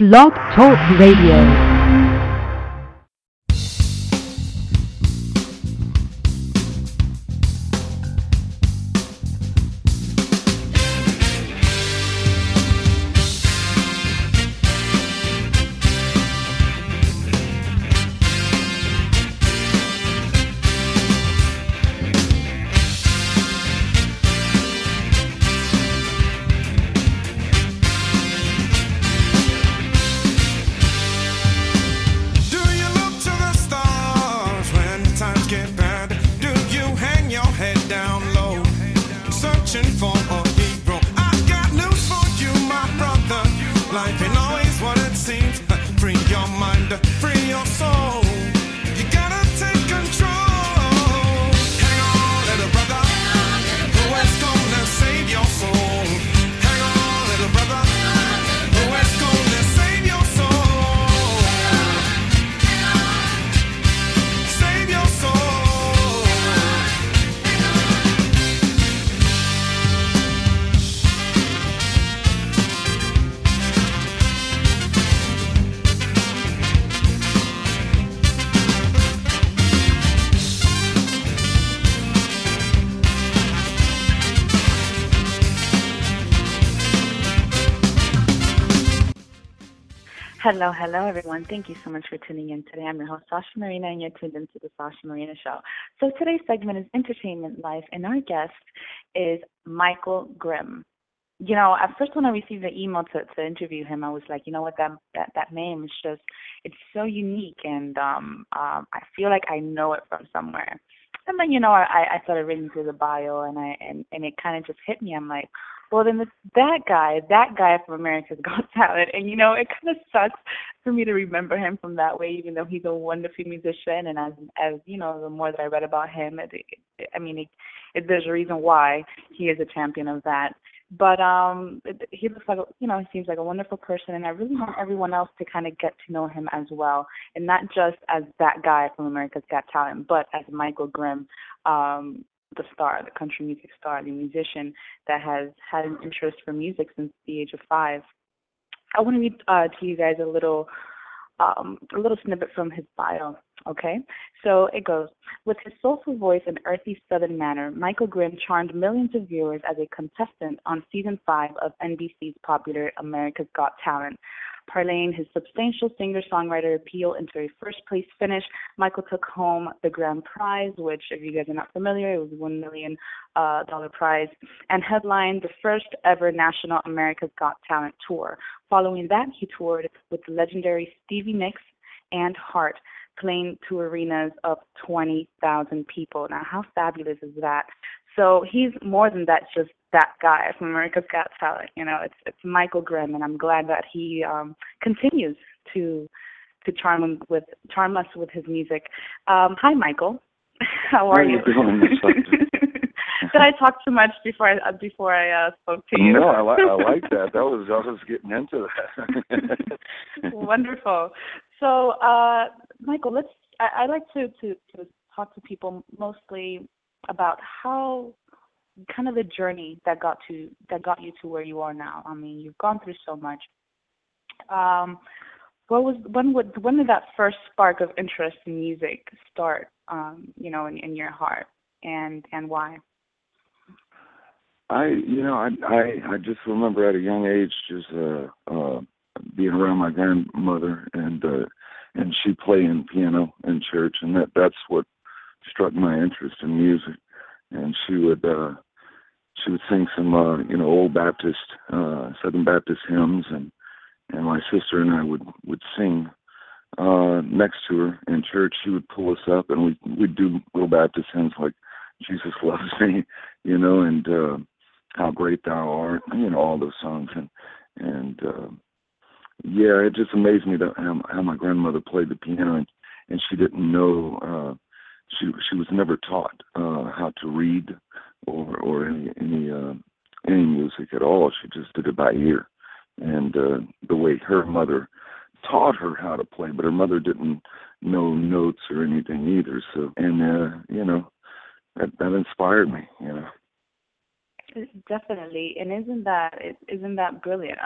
Blog Talk Radio. Hello, hello, everyone. Thank you so much for tuning in today. I'm your host, Sasha Marina, and you're tuned into The Sasha Marina Show. So today's segment is Entertainment Life, and our guest is Michael Grimm. You know, at first when I received the email to interview him, I was like, you know what, that name is just, it's so unique, and I feel like I know it from somewhere. And then, you know, I started reading through the bio, and it kind of just hit me. I'm like, well, then that guy from America's Got Talent. And, you know, it kind of sucks for me to remember him from that way, even though he's a wonderful musician. And as you know, the more that I read about him, there's a reason why he is a champion of that. But he looks like, you know, he seems like a wonderful person. And I really want everyone else to kind of get to know him as well. And not just as that guy from America's Got Talent, but as Michael Grimm, the star, the country music star, the musician that has had an interest for music since the age of 5. I want to read to you guys a little snippet from his bio, okay? So it goes, with his soulful voice and earthy southern manner, Michael Grimm charmed millions of viewers as a contestant on season 5 of NBC's popular America's Got Talent. Parlaying his substantial singer-songwriter appeal into a first-place finish, Michael took home the grand prize, which, if you guys are not familiar, it was a $1 million prize, and headlined the first-ever national America's Got Talent tour. Following that, he toured with the legendary Stevie Nicks and Hart, playing to arenas of 20,000 people. Now, how fabulous is that? So he's more than that, just that guy from America's Got Talent. You know, it's Michael Grimm, and I'm glad that he continues to charm us with his music. Hi, Michael. How are you? Did I talk too much before I spoke to you? No, I like that. I was getting into that. Wonderful. So, Michael, I like to talk to people mostly about how kind of the journey that got you to where you are now. I mean, you've gone through so much. When did that first spark of interest in music start? You know, in your heart, and why? I just remember at a young age just being around my grandmother and she playing piano in church, and that's what struck my interest in music. And she would sing some old Baptist Southern Baptist hymns, and my sister and I would sing next to her in church. She would pull us up, and we'd do little Baptist hymns like Jesus Loves Me, you know, and How Great Thou Art, you know, all those songs, and it just amazed me that how my grandmother played the piano, and she didn't know. She was never taught how to read or any music at all. She just did it by ear, and the way her mother taught her how to play. But her mother didn't know notes or anything either. So, and that inspired me. You know, definitely. And isn't that brilliant?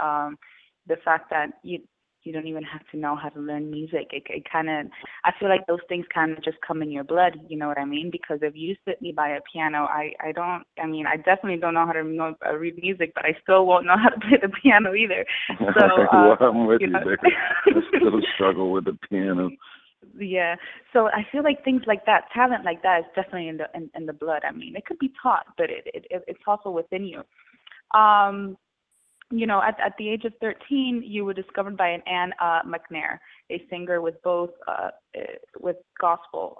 The fact that you You don't even have to know how to learn music. It kind of, I feel like those things kind of just come in your blood, you know what I mean? Because if you sit me by a piano, I definitely don't know how to read music, but I still won't know how to play the piano either. So, well, I'm with you there. I still struggle with the piano. Yeah, so I feel like things like that, talent like that, is definitely in the blood. I mean, it could be taught, but it's also within you. You know, at the age of 13, you were discovered by an Ann McNair, a singer with both with gospel.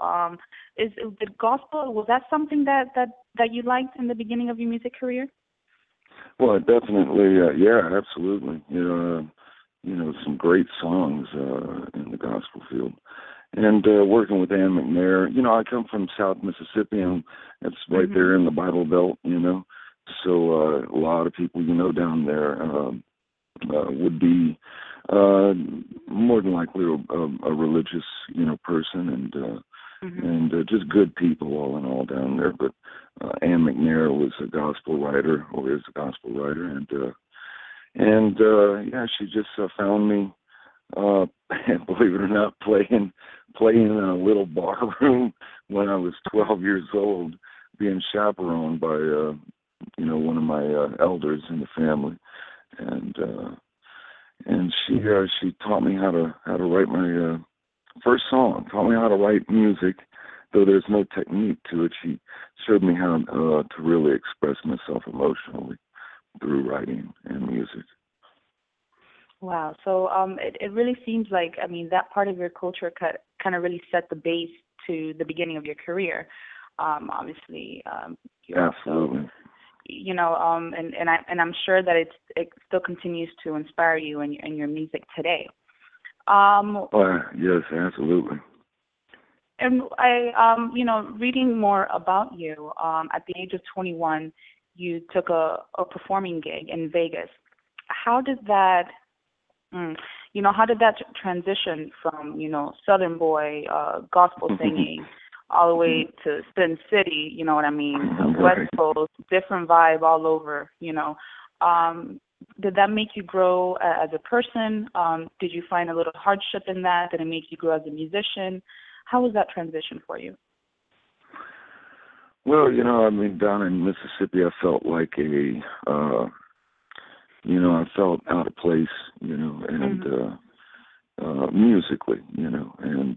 Is the gospel, was that something that you liked in the beginning of your music career? Well, definitely, yeah, absolutely. Some great songs in the gospel field. And working with Ann McNair, you know, I come from South Mississippi, and that's right mm-hmm. there in the Bible Belt, you know. So a lot of people, you know, down there would be more than likely a religious, you know, person and just good people all in all down there. But Ann McNair was a gospel writer, or is a gospel writer, and she just found me. Believe it or not, playing in a little bar room when I was 12 years old, being chaperoned by one of my elders in the family, and she taught me how to write my first song. Taught me how to write music, though there's no technique to it. She showed me how to really express myself emotionally through writing and music. Wow. So it really seems like, I mean, that part of your culture kind of really set the base to the beginning of your career. Obviously, you're absolutely. Also, you know, and I'm sure that it still continues to inspire you in your music today. Yes, absolutely. And I, reading more about you, at the age of 21, you took a performing gig in Vegas. How did that transition from, you know, Southern boy, gospel singing, all the way to Sin City, you know what I mean, West Coast, different vibe all over, you know. Did that make you grow as a person? Did you find a little hardship in that? Did it make you grow as a musician? How was that transition for you? Well, you know, I mean, down in Mississippi, I felt like I felt out of place, you know, and musically, you know, and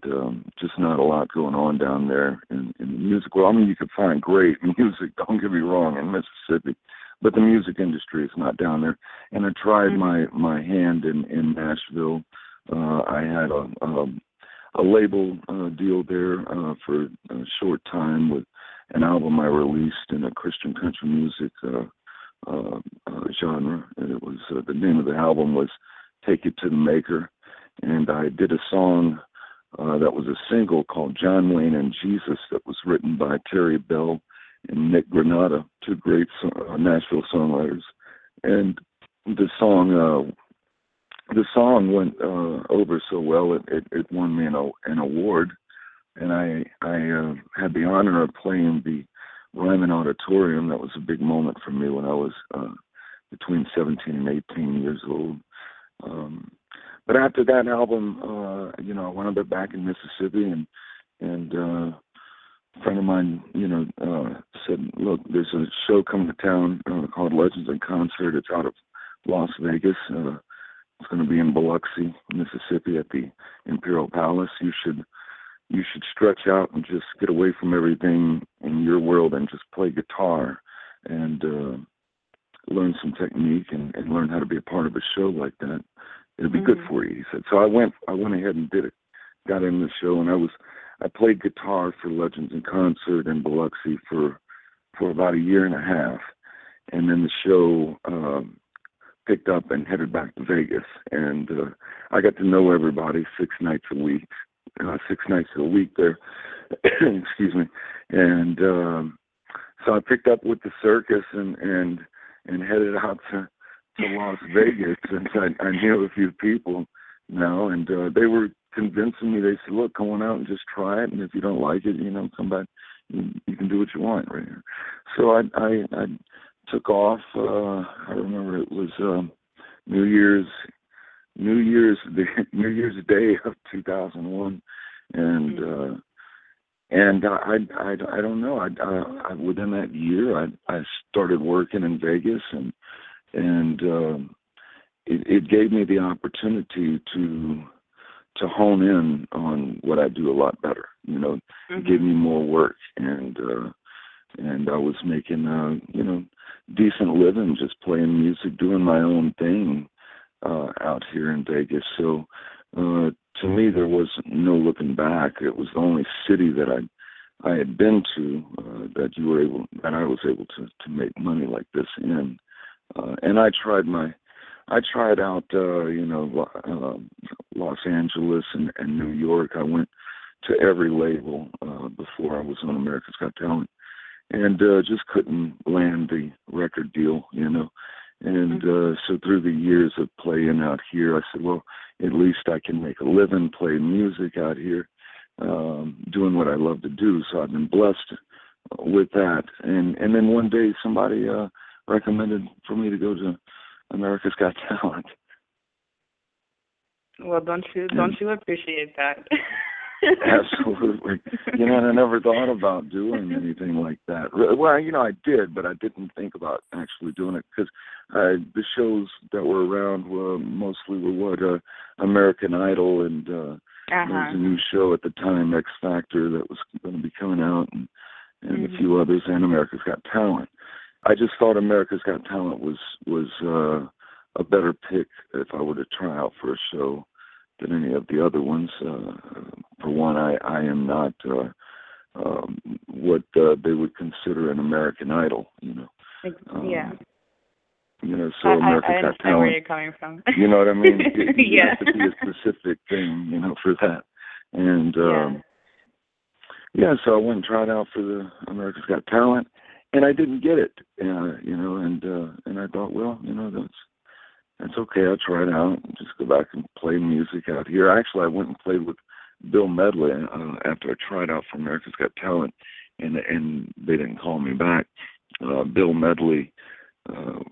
just not a lot going on down there in the music world. I mean, you could find great music, don't get me wrong, in Mississippi, but the music industry is not down there. And I tried my hand in Nashville. I had a label deal there for a short time with an album I released in a Christian country music genre, and it was the name of the album was Take It to the Maker, and I did a song that was a single called John Wayne and Jesus that was written by Terry Bell and Nick Granada, two great Nashville songwriters, and the song went over so well it won me an award, and I had the honor of playing the Ryman Auditorium. That was a big moment for me when I was between 17 and 18 years old. But after that album, I wound up back in Mississippi, and a friend of mine, said, "Look, there's a show coming to town called Legends in Concert. It's out of Las Vegas. It's going to be in Biloxi, Mississippi, at the Imperial Palace. You should stretch out and just get away from everything in your world and just play guitar and learn some technique and learn how to be a part of a show like that. It'll be good for you," he said. So I went ahead and did it, got in the show, and I played guitar for Legends in Concert in Biloxi for about a year and a half. And then the show picked up and headed back to Vegas. And I got to know everybody 6 nights a week there, excuse me, and so I picked up with the circus and headed out to Las Vegas, and I knew a few people now, and they were convincing me. They said, "Look, come on out and just try it, and if you don't like it, you know, come back. You can do what you want right here." So I took off. I remember it was New Year's New Year's Day of 2001, and I don't know. I within that year, I started working in Vegas, and it gave me the opportunity to hone in on what I do a lot better. You know, it gave me more work, and I was making decent living just playing music, doing my own thing out here in Vegas. So to me, there was no looking back. It was the only city that I had been to that I was able to make money like this in. And I tried out, Los Angeles and New York. I went to every label before I was on America's Got Talent, and just couldn't land the record deal, And so through the years of playing out here, I said, well, at least I can make a living, play music out here, doing what I love to do. So I've been blessed with that. And then one day somebody recommended for me to go to America's Got Talent. Well, don't you appreciate that? Absolutely. And I never thought about doing anything like that. Well, I did, but I didn't think about actually doing it because the shows that were around were mostly American Idol, and there was a new show at the time, X Factor, that was going to be coming out, and a few others, and America's Got Talent. I just thought America's Got Talent was a better pick if I were to try out for a show than any of the other ones. For one, I am not what they would consider an American Idol, Yeah. So America's Got Talent. I understand where you're coming from. You know what I mean? Yeah. It has to be a specific thing, for that. And, so I went and tried out for the America's Got Talent, and I didn't get it, and I thought, well, that's okay. I'll try it out and just go back and play music out here. Actually, I went and played with Bill Medley after I tried out for America's Got Talent, and they didn't call me back. Bill Medley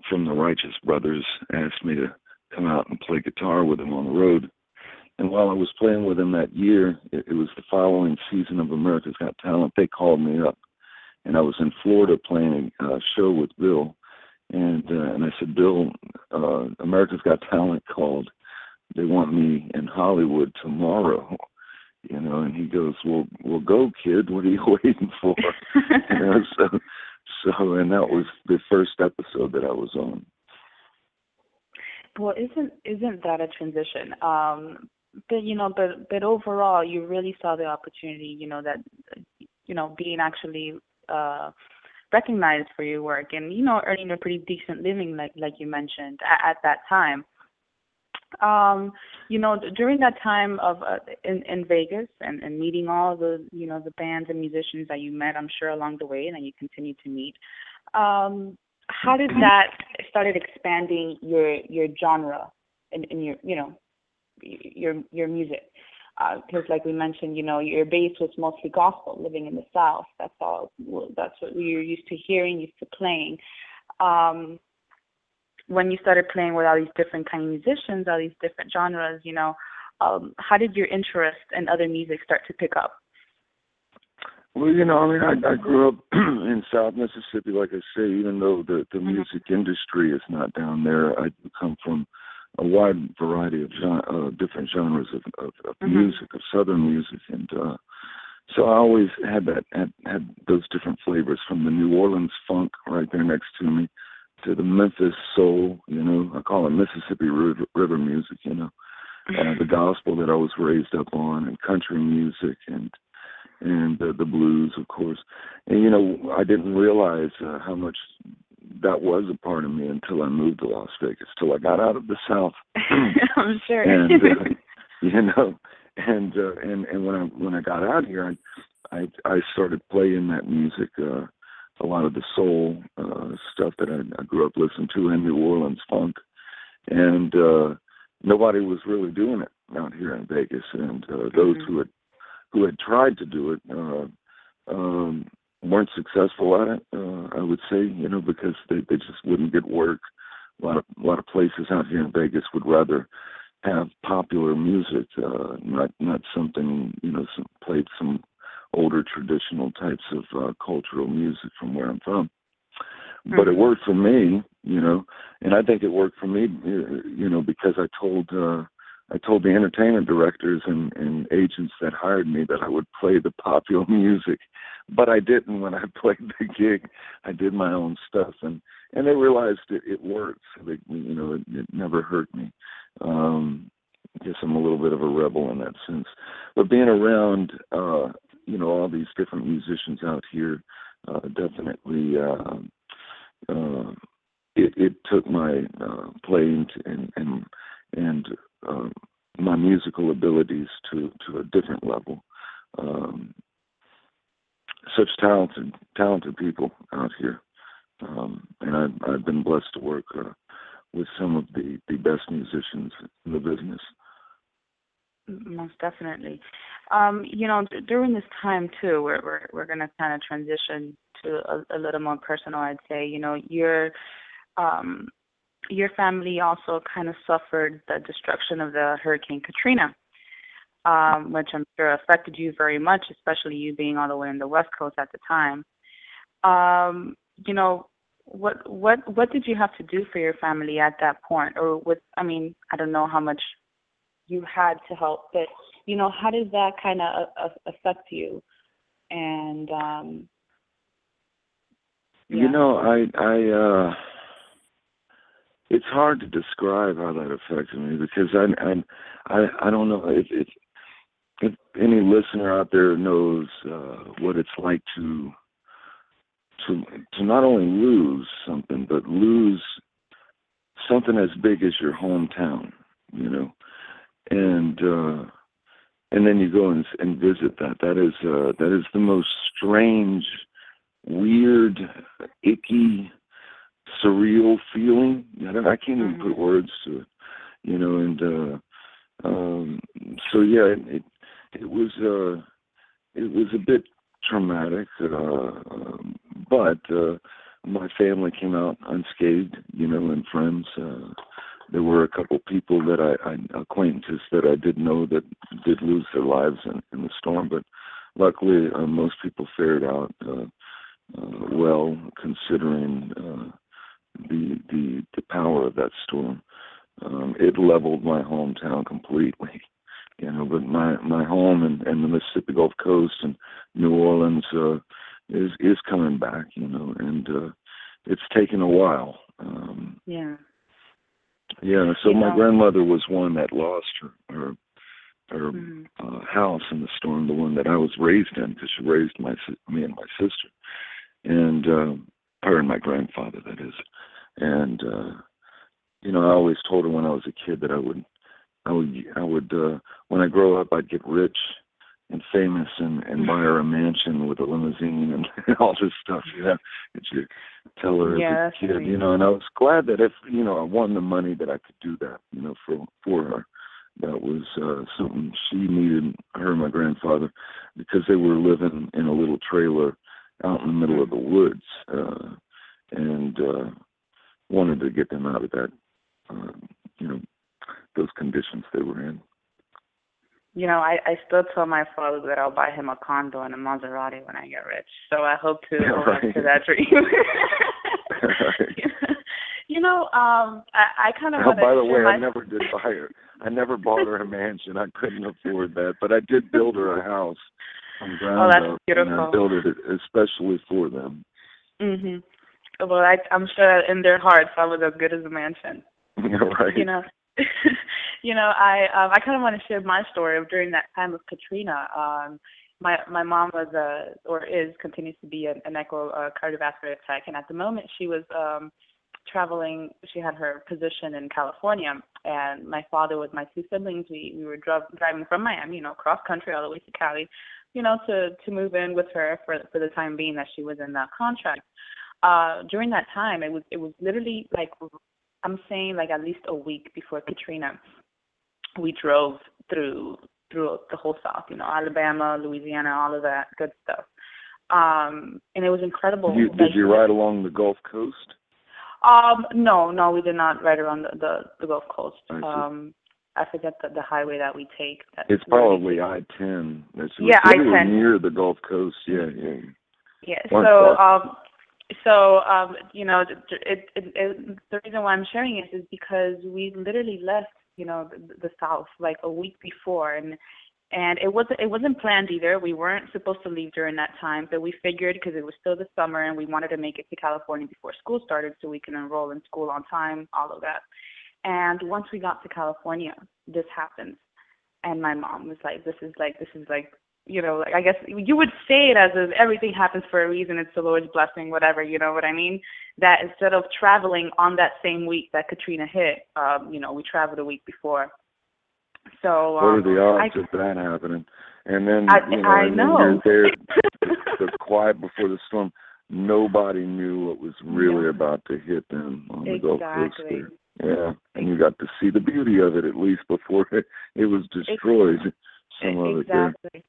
from the Righteous Brothers asked me to come out and play guitar with him on the road. And while I was playing with him that year, it was the following season of America's Got Talent. They called me up, and I was in Florida playing a show with Bill. And I said, Bill, America's Got Talent called. They want me in Hollywood tomorrow, And he goes, "Well, go, kid. What are you waiting for?" And that was the first episode that I was on. Well, isn't that a transition? But overall, you really saw the opportunity. That being actually. Recognized for your work and earning a pretty decent living like you mentioned at that time. During that time of in Vegas and meeting all the the bands and musicians that you met, I'm sure along the way, and that you continue to meet, how did that started expanding your genre and your music? Because like we mentioned, your base was mostly gospel, living in the South. That's what you're used to hearing, used to playing. When you started playing with all these different kind of musicians, all these different genres, how did your interest in other music start to pick up? Well, I grew up in South Mississippi, like I say, even though the music industry is not down there. I come from a wide variety of different genres of music, of Southern music, and so I always had those different flavors, from the New Orleans funk right there next to me, to the Memphis soul, I call it Mississippi River music, the gospel that I was raised up on, and country music, and the blues, of course, and I didn't realize how much that was a part of me until I moved to Las Vegas, till I got out of the South. I'm sure. And, and when I got out here, I started playing that music, a lot of the soul stuff that I grew up listening to, and New Orleans funk, and nobody was really doing it out here in Vegas, and those who had tried to do it weren't successful at it, I would say, because they just wouldn't get work. A lot of places out here in Vegas would rather have popular music, not something, played some older traditional types of cultural music from where I'm from. But it worked for me, and I think it worked for me, because I told the entertainment directors and agents that hired me that I would play the popular music, but I didn't. When I played the gig, I did my own stuff, and they realized it works. It never hurt me. Guess I'm a little bit of a rebel in that sense. But being around, all these different musicians out here, definitely. It took my playing and my musical abilities to a different level. Such talented people out here, and I've been blessed to work with some of the best musicians in the business. Most definitely. During this time too, we're going to kind of transition to a little more personal. I'd say, your family also kind of suffered the destruction of the Hurricane Katrina, which I'm sure affected you very much, especially you being all the way in the West Coast at the time. What did you have to do for your family at that point, I don't know how much you had to help, but how does that kind of affect you? And I it's hard to describe how that affected me, because I don't know if any listener out there knows what it's like to not only lose something, but lose something as big as your hometown, And then you go and visit that. That is the most strange, weird, icky, surreal feeling. I can't even put words to it. It was a bit traumatic, but my family came out unscathed. And friends. There were a couple people that acquaintances that I did know that did lose their lives in the storm, but luckily most people fared out well, considering the power of that storm. It leveled my hometown completely, but my home and the Mississippi Gulf Coast and New Orleans is coming back, and it's taken a while. My grandmother was one that lost her house in the storm, the one that I was raised in, because she raised me and my sister, and her and my grandfather, that is. And I always told her when I was a kid that I would when I grow up, I'd get rich and famous and buy her a mansion with a limousine and all this stuff, and you tell her as a kid, and I was glad that if, I won the money that I could do that, for her. That was something she needed, her and my grandfather, because they were living in a little trailer out in the middle of the woods, and wanted to get them out of that, those conditions they were in. I still tell my father that I'll buy him a condo and a Maserati when I get rich. So I hope to hold up to that dream. I kind of. By the way, I never did buy her. I never bought her a mansion. I couldn't afford that, but I did build her a house from ground up. Oh, that's beautiful. And I built it especially for them. Mhm. Well, I'm sure in their hearts, I was as good as a mansion. Right. I kind of want to share my story of during that time of Katrina. My mom was continues to be an echo cardiovascular tech, and at the moment she was traveling. She had her position in California, and my father with my two siblings, we were driving from Miami, cross country all the way to Cali, to move in with her for the time being that she was in that contract. During that time, it was literally like. I'm saying like at least a week before Katrina, we drove through the whole South, Alabama, Louisiana, all of that good stuff. And it was incredible. Did you ride along the Gulf Coast? No, we did not ride around the Gulf Coast. I forget the highway that we take. It's probably I-10. Yeah, I-10. Near the Gulf Coast. Yeah. Yeah. So, you know, the reason why I'm sharing it is because we literally left, you know, the South like a week before, and it wasn't planned either. We weren't supposed to leave during that time, but we figured because it was still the summer and we wanted to make it to California before school started so we can enroll in school on time, all of that. And once we got to California, this happens. And my mom was like, this is like, you know, like, I guess you would say it as if everything happens for a reason. It's the Lord's blessing, whatever, you know what I mean? That instead of traveling on that same week that Katrina hit, you know, we traveled a week before. So what are the odds of that happening? And then, I know. You're there, the quiet before the storm, nobody knew what was really about to hit them on the Gulf Coast there. Yeah, and you got to see the beauty of it, at least before it was destroyed. Exactly.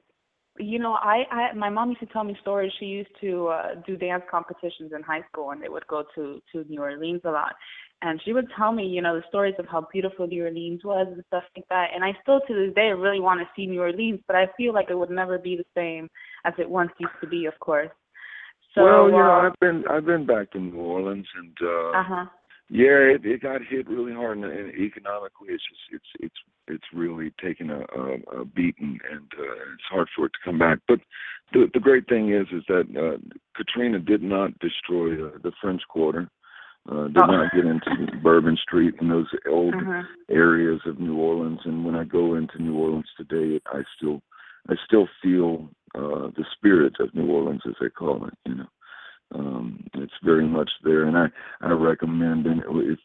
You know, I my mom used to tell me stories. She used to do dance competitions in high school, and they would go to New Orleans a lot. And she would tell me, you know, the stories of how beautiful New Orleans was and stuff like that. And I still, to this day, really want to see New Orleans, but I feel like it would never be the same as it once used to be, of course. So, well, you know, I've been back in New Orleans, and yeah, it got hit really hard, and economically, it's really taken a beating, and it's hard for it to come back. But the great thing is that Katrina did not destroy the French Quarter, did not get into Bourbon Street and those old areas of New Orleans. And when I go into New Orleans today, I still feel the spirit of New Orleans, as they call it, you know. It's very much there, and I recommend, and if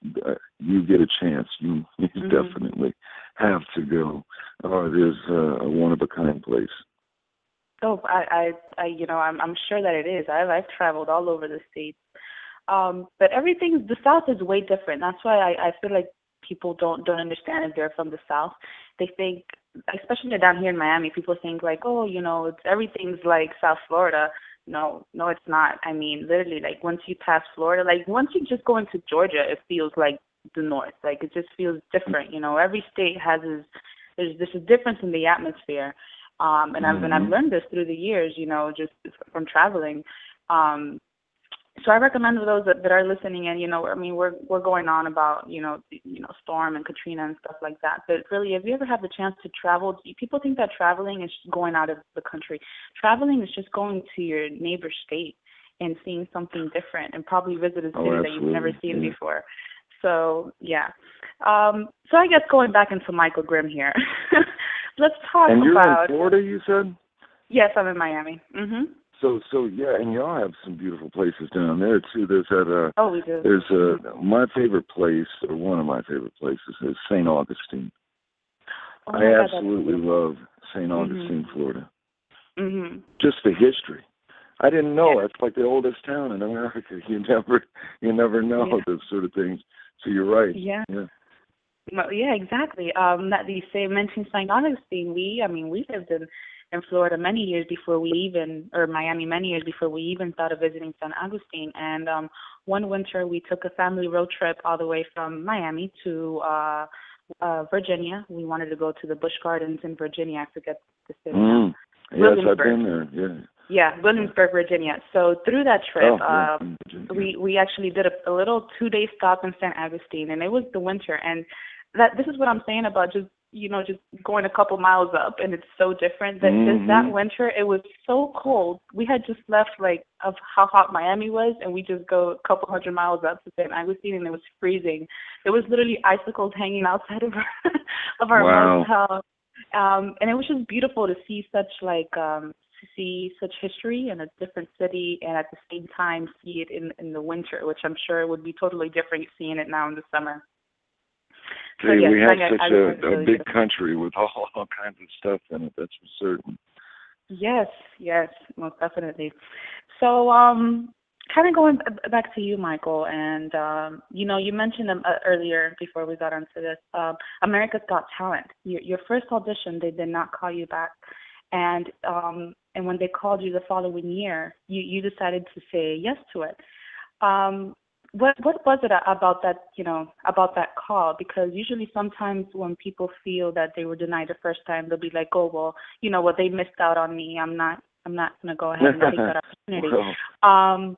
you get a chance, you definitely have to go. It is a one-of-a-kind place. Oh, I you know, I'm sure that it is. I've traveled all over the States, but the South is way different. That's why I feel like people don't understand if they're from the South. They think, especially down here in Miami, people think like, oh, you know, everything's like South Florida. No, it's not. I mean, literally, like, once you pass Florida, like, once you just go into Georgia, it feels like the North. Like, it just feels different, you know. Every state has there's a difference in the atmosphere, and I've learned this through the years, you know, just from traveling. So I recommend for those that are listening, and, you know, I mean, we're going on about, you know, storm and Katrina and stuff like that. But really, if you ever have the chance to travel, people think that traveling is just going out of the country. Traveling is just going to your neighbor state and seeing something different and probably visit a city that you've never seen before. So, yeah. So I guess going back into Michael Grimm here, let's talk about... And you're in Florida, you said? Yes, I'm in Miami. Mm-hmm. So yeah, and y'all have some beautiful places down there too. There's we do. There's my favorite place, or one of my favorite places, is St. Augustine. Oh, I absolutely love St. Augustine, Florida. Mm-hmm. Just the history. I didn't know it's like the oldest town in America. You never know those sort of things. So you're right. Yeah. Well, yeah, exactly. That you say mentioned St. Augustine. We lived in Florida many years before we even thought of visiting St. Augustine. And one winter we took a family road trip all the way from Miami to Virginia. We wanted to go to the Busch Gardens in Virginia. I forget the city. Yes, I've been there, Yeah, Williamsburg, Virginia. So through that trip, we actually did a little 2-day stop in St. Augustine, and it was the winter. And this is what I'm saying about just going a couple miles up, and it's so different. That just that winter, it was so cold. We had just left, like, of how hot Miami was, and we just go a couple hundred miles up to St. Augustine, and it was freezing. There was literally icicles hanging outside of our hotel, and it was just beautiful to see such history in a different city, and at the same time see it in the winter, which I'm sure would be totally different seeing it now in the summer. So, we have such a big country with all kinds of stuff in it, that's for certain. Yes, most definitely. So, kind of going back to you, Michael, and, you know, you mentioned earlier before we got onto this, America's Got Talent. Your first audition, they did not call you back. And when they called you the following year, you decided to say yes to it. What was it about that, you know, about that call? Because usually sometimes when people feel that they were denied the first time, they'll be like, oh, well, you know what, they missed out on me. I'm not going to go ahead and take that opportunity.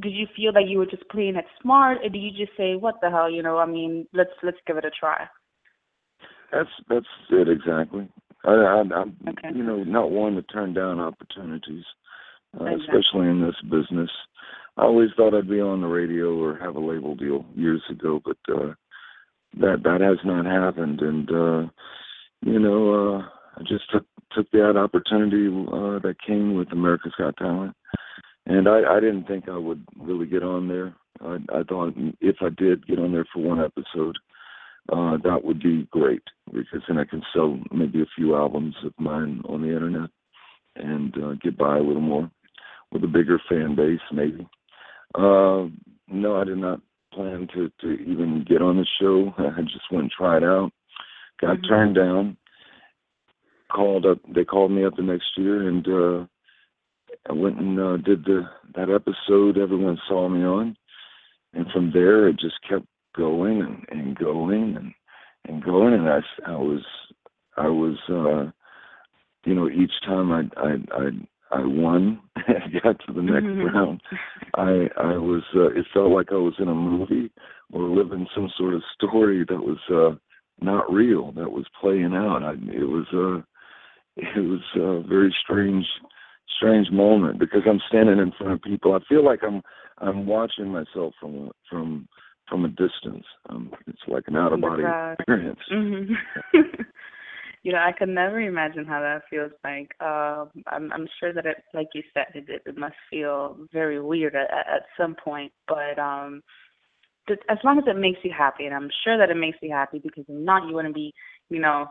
Did you feel that you were just playing it smart? Or did you just say, what the hell, you know, I mean, let's give it a try? That's it exactly. I'm okay. You know, not one to turn down opportunities, exactly. Especially in this business. I always thought I'd be on the radio or have a label deal years ago, but that has not happened. And, you know, I just took that opportunity that came with America's Got Talent. And I didn't think I would really get on there. I thought if I did get on there for one episode, that would be great, because then I can sell maybe a few albums of mine on the internet and get by a little more with a bigger fan base, maybe. No, I did not plan to even get on the show. I just went and tried out. Got turned down. They called me up the next year, and I went and did that episode everyone saw me on. And from there, it just kept going and going and going. And I was you know, each time I won. I got to the next round. I was. It felt like I was in a movie or living some sort of story that was not real. That was playing out. It was a very strange moment, because I'm standing in front of people. I feel like I'm watching myself from a distance. It's like an out of body experience. You know, I could never imagine how that feels like. I'm sure that, it, like you said, it must feel very weird at some point. But as long as it makes you happy, and I'm sure that it makes you happy, because if not, you wouldn't be, you know,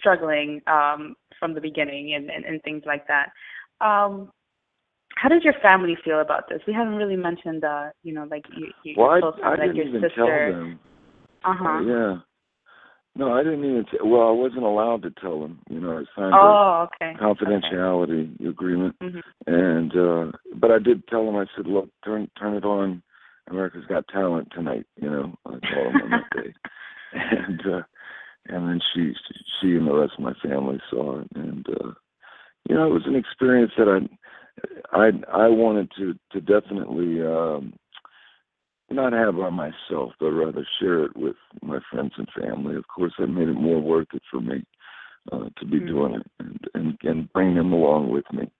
struggling from the beginning and things like that. How does your family feel about this? We haven't really mentioned, you know, like you. Well, I didn't your even sister. Tell them. Yeah. No, I didn't even. I wasn't allowed to tell them. You know, I signed a confidentiality agreement, and but I did tell them. I said, "Look, turn it on. America's Got Talent tonight." You know, I told them on that day, and then she and the rest of my family saw it, and you know, it was an experience that I wanted to definitely. Not have by myself, but rather share it with my friends and family. Of course, that made it more worth it for me to be doing it and bring them along with me.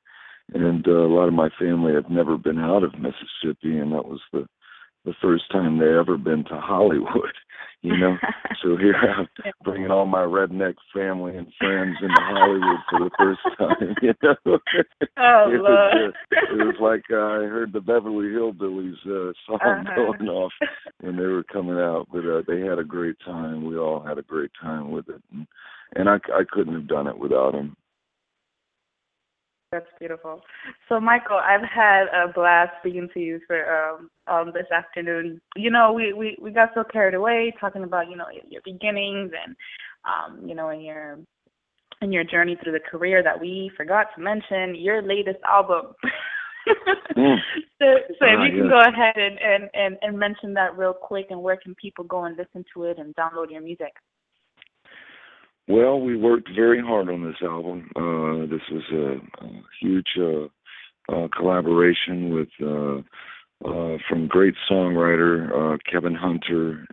And a lot of my family have never been out of Mississippi, and that was the first time they ever been to Hollywood, you know. So here I'm bringing all my redneck family and friends into Hollywood for the first time, you know. Oh, it was like I heard the Beverly Hillbillies song going off when they were coming out, but they had a great time. We all had a great time with it, and I couldn't have done it without them. That's beautiful. So, Michael, I've had a blast speaking to you for this afternoon. You know, we got so carried away talking about, you know, your beginnings and, you know, in your journey through the career that we forgot to mention, your latest album. So if you can go ahead and mention that real quick, and where can people go and listen to it and download your music? Well, we worked very hard on this album. This was a huge collaboration with from great songwriter Kevin Hunter,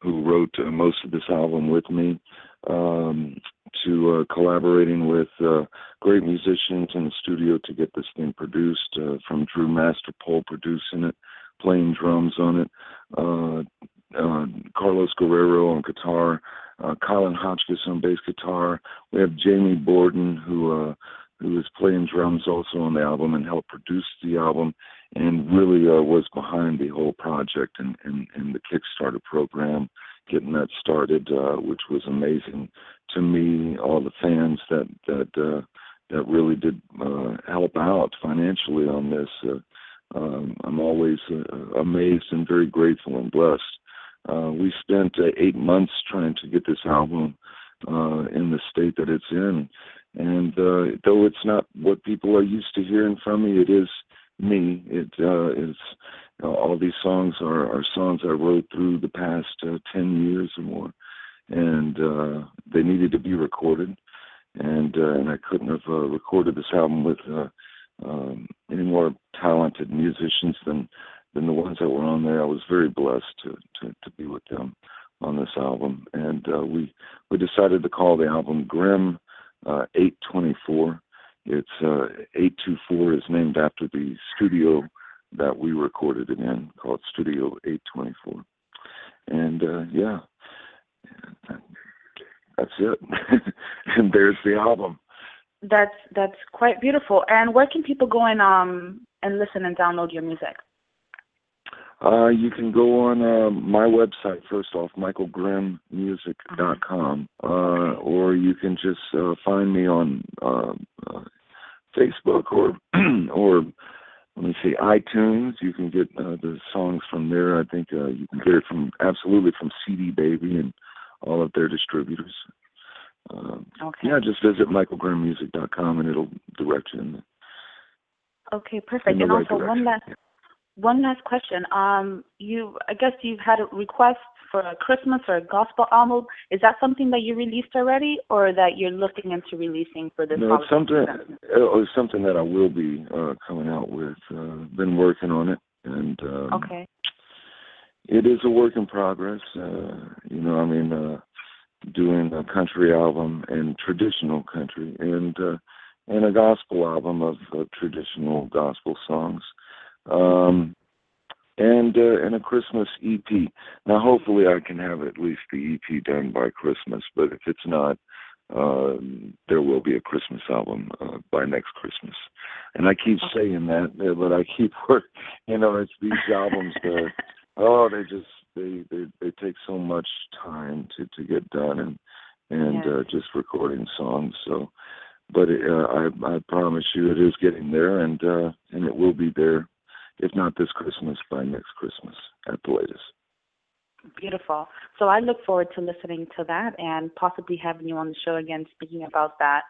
who wrote most of this album with me, to collaborating with great musicians in the studio to get this thing produced, from Drew Masterpol producing it, playing drums on it, Carlos Guerrero on guitar, Colin Hotchkiss on bass guitar. We have Jamie Borden, who is playing drums also on the album and helped produce the album, and really was behind the whole project and the Kickstarter program, getting that started, which was amazing to me. All the fans that really did help out financially on this. I'm always amazed and very grateful and blessed. We spent 8 months trying to get this album in the state that it's in. And though it's not what people are used to hearing from me, it is me. It is You know, all these songs are songs I wrote through the past 10 years or more, and they needed to be recorded, and I couldn't have recorded this album with any more talented musicians than the ones that were on there. I was very blessed to be with them on this album, and we decided to call the album Grimm 824. It's 824 is named after the studio that we recorded it in, called Studio 824, and yeah, that's it. And there's the album. That's quite beautiful. And where can people go and listen and download your music? You can go on my website, first off, michaelgrimmmusic.com, or you can just find me on Facebook or or let me see, iTunes. You can get the songs from there. I think you can get it from CD Baby and all of their distributors. Okay. Yeah, just visit michaelgrimmmusic.com and it'll direct you. Okay, perfect. And also direction. One last question. I guess you've had a request for a Christmas or a gospel album. Is that something that you released already, or that you're looking into releasing for this? No, it's something that I will be coming out with. Been working on it, and it is a work in progress. Doing a country album and traditional country, and a gospel album of traditional gospel songs. And a Christmas EP. Now, hopefully I can have at least the EP done by Christmas, but if it's not, there will be a Christmas album by next Christmas. And I keep saying that, but I keep working. You know, it's these albums that, they take so much time to get done and just recording songs. So, but I promise you it is getting there, and it will be there. If not this Christmas, by next Christmas at the latest. Beautiful. So I look forward to listening to that and possibly having you on the show again, speaking about that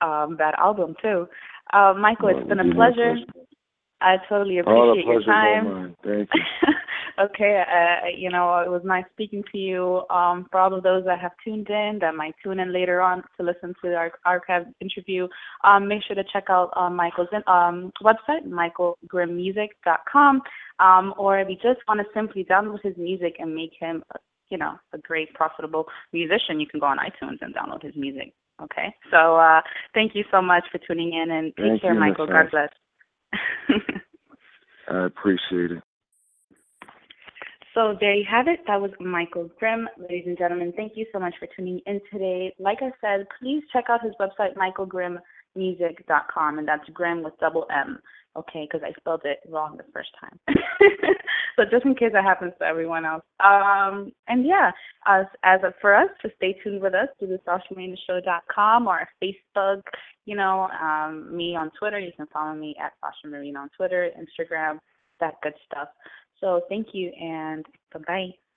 album too. Michael, it's been a pleasure. I totally appreciate your time. Thank you. Okay. It was nice speaking to you. For all of those that have tuned in, that might tune in later on to listen to our archive interview, make sure to check out Michael's website, michaelgrimmmusic.com, or if you just want to simply download his music and make him, a great, profitable musician, you can go on iTunes and download his music. Okay. So thank you so much for tuning in, and take care, Michael. God bless. I appreciate it. So there you have it. That was Michael Grimm. Ladies and gentlemen, thank you so much for tuning in today. Like I said, please check out his website, michaelgrimmmusic.com, and that's Grimm with double M, okay, because I spelled it wrong the first time. So just in case that happens to everyone else. For us, to stay tuned with us through the SashaMarinaShow.com or Facebook, me on Twitter. You can follow me at Sasha Marina on Twitter, Instagram, that good stuff. So thank you, and bye-bye.